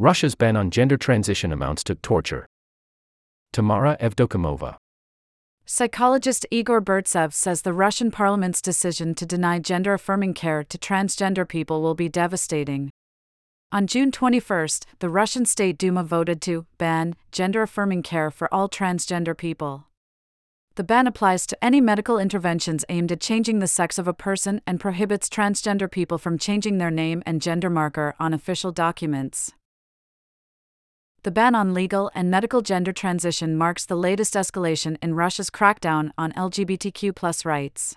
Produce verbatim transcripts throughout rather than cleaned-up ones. Russia's ban on gender transition amounts to torture. Tamara Evdokimova. Psychologist Igor Burtsev says the Russian parliament's decision to deny gender-affirming care to transgender people will be devastating. On June twenty-first, the Russian State Duma voted to ban gender-affirming care for all transgender people. The ban applies to any medical interventions aimed at changing the sex of a person and prohibits transgender people from changing their name and gender marker on official documents. The ban on legal and medical gender transition marks the latest escalation in Russia's crackdown on L G B T Q plus rights.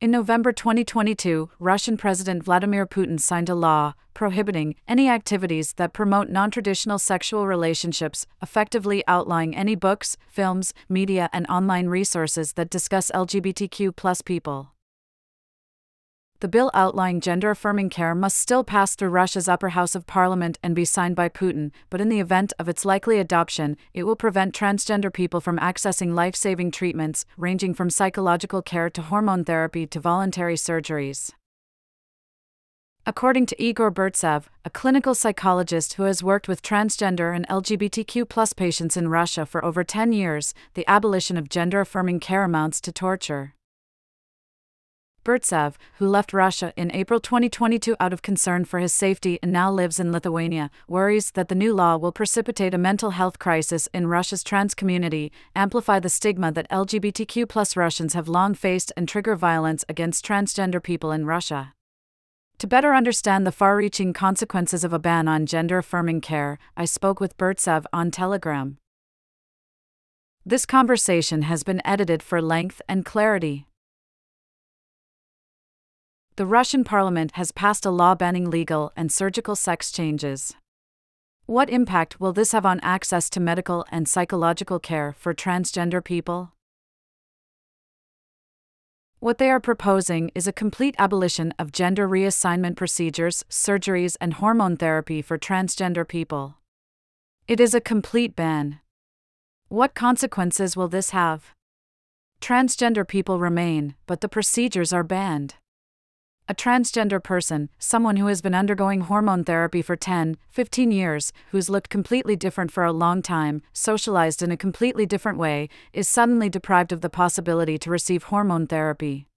In November twenty twenty-two, Russian President Vladimir Putin signed a law prohibiting any activities that promote non-traditional sexual relationships, effectively outlawing any books, films, media, and online resources that discuss L G B T Q plus people. The bill outlining gender-affirming care must still pass through Russia's upper house of parliament and be signed by Putin, but in the event of its likely adoption, it will prevent transgender people from accessing life-saving treatments, ranging from psychological care to hormone therapy to voluntary surgeries. According to Igor Burtsev, a clinical psychologist who has worked with transgender and L G B T Q plus patients in Russia for over ten years, the abolition of gender-affirming care amounts to torture. Burtsev, who left Russia in April twenty twenty-two out of concern for his safety and now lives in Lithuania, worries that the new law will precipitate a mental health crisis in Russia's trans community, amplify the stigma that L G B T Q plus Russians have long faced, and trigger violence against transgender people in Russia. To better understand the far-reaching consequences of a ban on gender-affirming care, I spoke with Burtsev on Telegram. This conversation has been edited for length and clarity. The Russian parliament has passed a law banning legal and surgical sex changes. What impact will this have on access to medical and psychological care for transgender people? What they are proposing is a complete abolition of gender reassignment procedures, surgeries, and hormone therapy for transgender people. It is a complete ban. What consequences will this have? Transgender people remain, but the procedures are banned. A transgender person, someone who has been undergoing hormone therapy for ten, fifteen years, who's looked completely different for a long time, socialized in a completely different way, is suddenly deprived of the possibility to receive hormone therapy.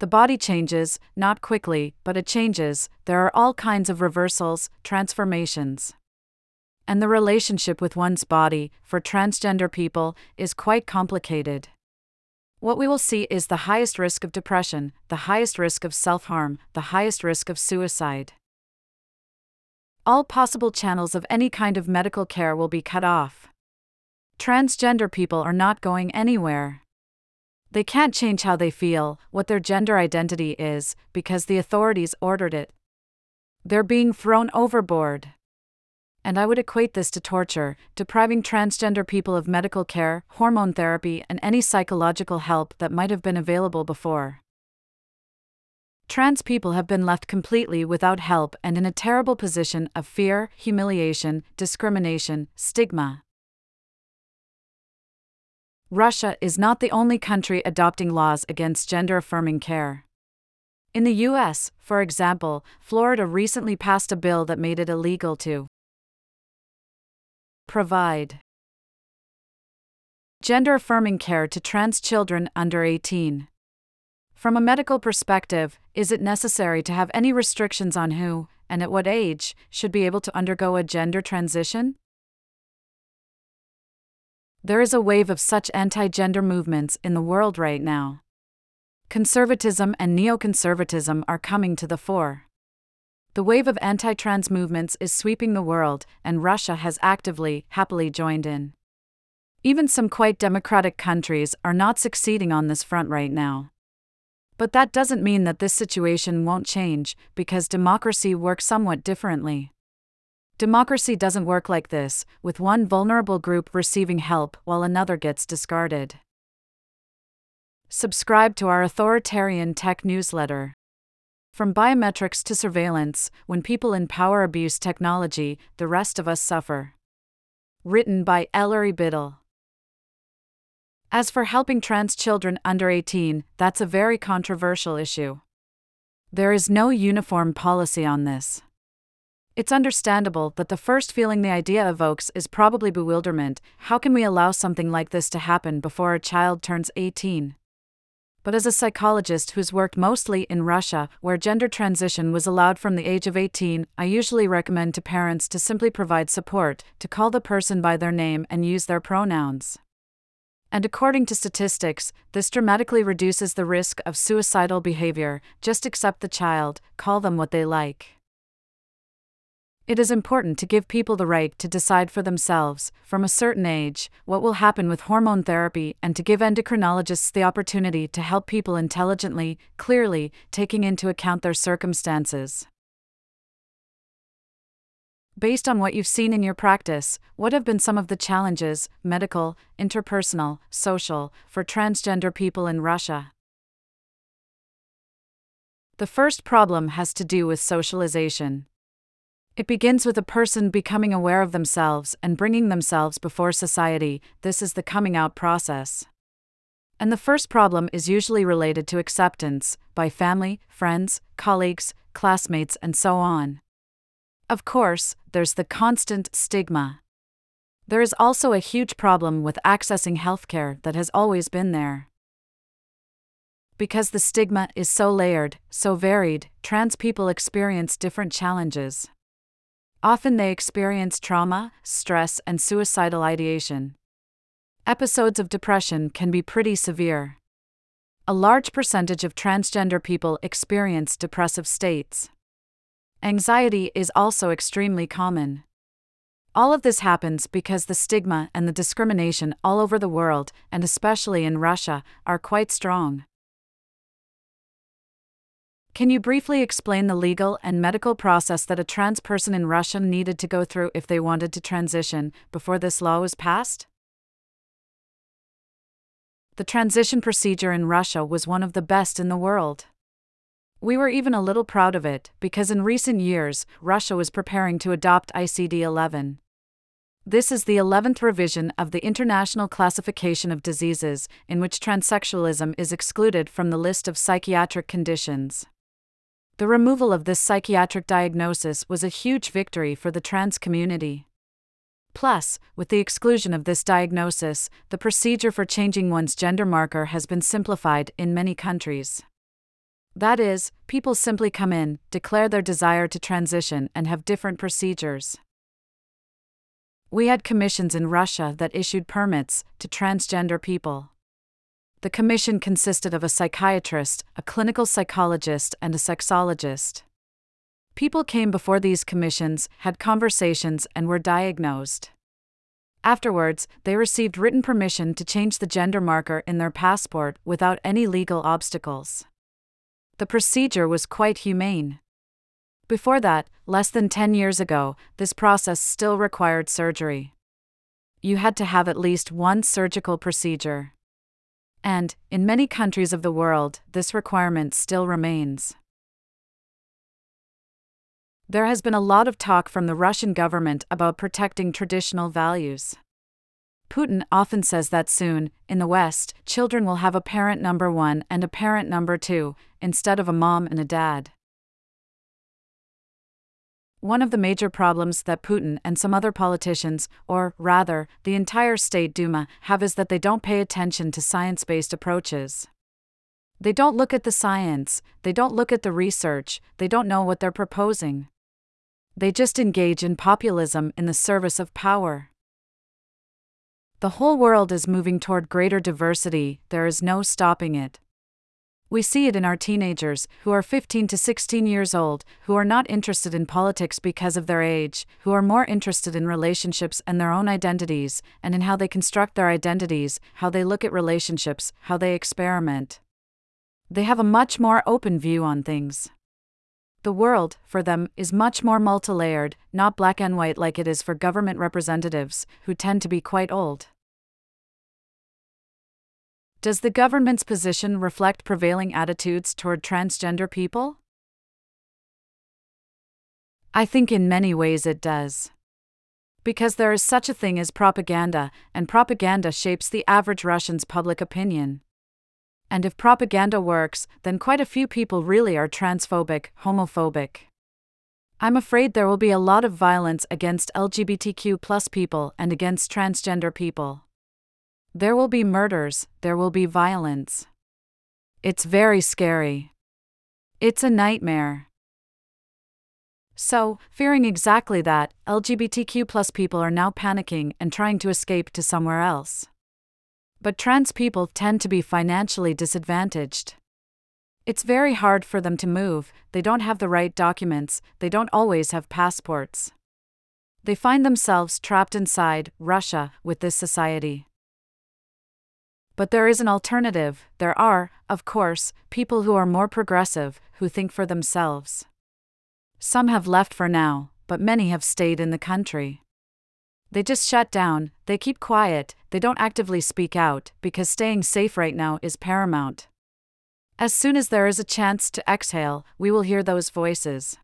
The body changes, not quickly, but it changes. There are all kinds of reversals, transformations. And the relationship with one's body, for transgender people, is quite complicated. What we will see is the highest risk of depression, the highest risk of self-harm, the highest risk of suicide. All possible channels of any kind of medical care will be cut off. Transgender people are not going anywhere. They can't change how they feel, what their gender identity is, because the authorities ordered it. They're being thrown overboard. And I would equate this to torture, depriving transgender people of medical care, hormone therapy, and any psychological help that might have been available before. Trans people have been left completely without help and in a terrible position of fear, humiliation, discrimination, stigma. Russia is not the only country adopting laws against gender-affirming care. In the U S, for example, Florida recently passed a bill that made it illegal to provide gender-affirming care to trans children under eighteen. From a medical perspective, is it necessary to have any restrictions on who, and at what age, should be able to undergo a gender transition? There is a wave of such anti-gender movements in the world right now. Conservatism and neoconservatism are coming to the fore. The wave of anti-trans movements is sweeping the world, and Russia has actively, happily joined in. Even some quite democratic countries are not succeeding on this front right now. But that doesn't mean that this situation won't change, because democracy works somewhat differently. Democracy doesn't work like this, with one vulnerable group receiving help while another gets discarded. Subscribe to our authoritarian tech newsletter. From biometrics to surveillance, when people in power abuse technology, the rest of us suffer. Written by Ellery Biddle. As for helping trans children under eighteen, that's a very controversial issue. There is no uniform policy on this. It's understandable that the first feeling the idea evokes is probably bewilderment. How can we allow something like this to happen before a child turns eighteen? But as a psychologist who's worked mostly in Russia, where gender transition was allowed from the age of eighteen, I usually recommend to parents to simply provide support, to call the person by their name and use their pronouns. And according to statistics, this dramatically reduces the risk of suicidal behavior. Just accept the child, call them what they like. It is important to give people the right to decide for themselves, from a certain age, what will happen with hormone therapy, and to give endocrinologists the opportunity to help people intelligently, clearly, taking into account their circumstances. Based on what you've seen in your practice, what have been some of the challenges, medical, interpersonal, social, for transgender people in Russia? The first problem has to do with socialization. It begins with a person becoming aware of themselves and bringing themselves before society. This is the coming out process. And the first problem is usually related to acceptance, by family, friends, colleagues, classmates, and so on. Of course, there's the constant stigma. There is also a huge problem with accessing healthcare that has always been there. Because the stigma is so layered, so varied, trans people experience different challenges. Often they experience trauma, stress, and suicidal ideation. Episodes of depression can be pretty severe. A large percentage of transgender people experience depressive states. Anxiety is also extremely common. All of this happens because the stigma and the discrimination all over the world, and especially in Russia, are quite strong. Can you briefly explain the legal and medical process that a trans person in Russia needed to go through if they wanted to transition before this law was passed? The transition procedure in Russia was one of the best in the world. We were even a little proud of it, because in recent years, Russia was preparing to adopt I C D eleven. This is the eleventh revision of the International Classification of Diseases, in which transsexualism is excluded from the list of psychiatric conditions. The removal of this psychiatric diagnosis was a huge victory for the trans community. Plus, with the exclusion of this diagnosis, the procedure for changing one's gender marker has been simplified in many countries. That is, people simply come in, declare their desire to transition, and have different procedures. We had commissions in Russia that issued permits to transgender people. The commission consisted of a psychiatrist, a clinical psychologist, and a sexologist. People came before these commissions, had conversations, and were diagnosed. Afterwards, they received written permission to change the gender marker in their passport without any legal obstacles. The procedure was quite humane. Before that, less than ten years ago, this process still required surgery. You had to have at least one surgical procedure. And, in many countries of the world, this requirement still remains. There has been a lot of talk from the Russian government about protecting traditional values. Putin often says that soon, in the West, children will have a parent number one and a parent number two, instead of a mom and a dad. One of the major problems that Putin and some other politicians, or rather, the entire State Duma, have is that they don't pay attention to science-based approaches. They don't look at the science, they don't look at the research, they don't know what they're proposing. They just engage in populism in the service of power. The whole world is moving toward greater diversity, there is no stopping it. We see it in our teenagers, who are fifteen to sixteen years old, who are not interested in politics because of their age, who are more interested in relationships and their own identities, and in how they construct their identities, how they look at relationships, how they experiment. They have a much more open view on things. The world, for them, is much more multilayered, not black and white like it is for government representatives, who tend to be quite old. Does the government's position reflect prevailing attitudes toward transgender people? I think in many ways it does. Because there is such a thing as propaganda, and propaganda shapes the average Russian's public opinion. And if propaganda works, then quite a few people really are transphobic, homophobic. I'm afraid there will be a lot of violence against L G B T Q plus people and against transgender people. There will be murders, there will be violence. It's very scary. It's a nightmare. So, fearing exactly that, L G B T Q plus people are now panicking and trying to escape to somewhere else. But trans people tend to be financially disadvantaged. It's very hard for them to move, they don't have the right documents, they don't always have passports. They find themselves trapped inside Russia with this society. But there is an alternative. There are, of course, people who are more progressive, who think for themselves. Some have left for now, but many have stayed in the country. They just shut down, they keep quiet, they don't actively speak out, because staying safe right now is paramount. As soon as there is a chance to exhale, we will hear those voices.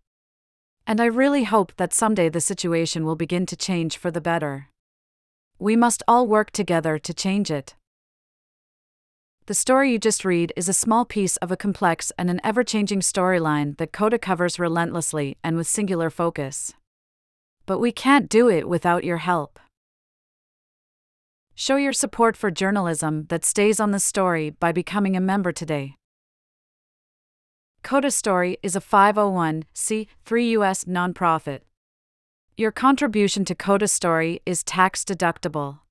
And I really hope that someday the situation will begin to change for the better. We must all work together to change it. The story you just read is a small piece of a complex and an ever-changing storyline that Coda covers relentlessly and with singular focus. But we can't do it without your help. Show your support for journalism that stays on the story by becoming a member today. Coda Story is a five oh one c three U S nonprofit. Your contribution to Coda Story is tax-deductible.